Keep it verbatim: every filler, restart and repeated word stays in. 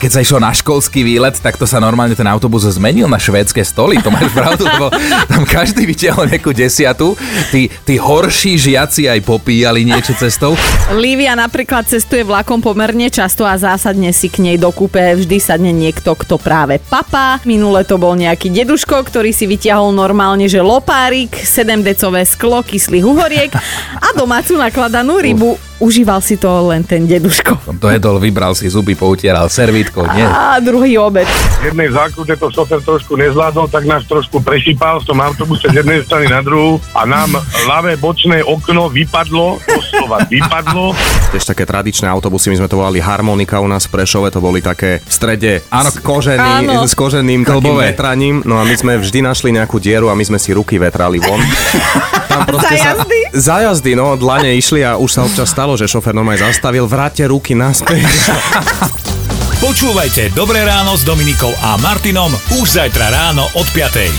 Keď sa išlo na školský výlet, tak to sa normálne ten autobus zmenil na švédske stoly. To máš pravdu, lebo tam každý vytiahol nejakú desiatu. Tí, tí horší žiaci aj popíjali niečo cestou. Lívia napríklad cestuje vlakom pomerne často a zásadne si k nej do kúpe vždy sadne niekto, kto práve papá. Minule to bol nejaký deduško, ktorý si vytiahol normálne, že lopárik, sedemdecové sklo kyslých uhoriek a domácu nakladanú rybu. Užíval si to len ten deduško. To jedol, vybral si zuby, poutieral servítkou, nie? A druhý obed. Z jednej zákrute to šofer trošku nezvládol, tak nás trošku prešípal v tom autobuse z jednej strany na druhú a nám ľavé bočné okno vypadlo, doslova vypadlo. Tiež také tradičné autobusy, my sme to volali harmonika u nás v Prešove, to boli také v strede áno, kožený, áno. s koženým klbové. Takým vetraním. No a my sme vždy našli nejakú dieru a my sme si ruky vetrali von. Tam proste sa... Zajazdy, no, dlane išli a už sa občas stalo, že šofér normálne zastavil, vráte ruky naspäť. Počúvajte Dobré ráno s Dominikou a Martinom už zajtra ráno od piatej.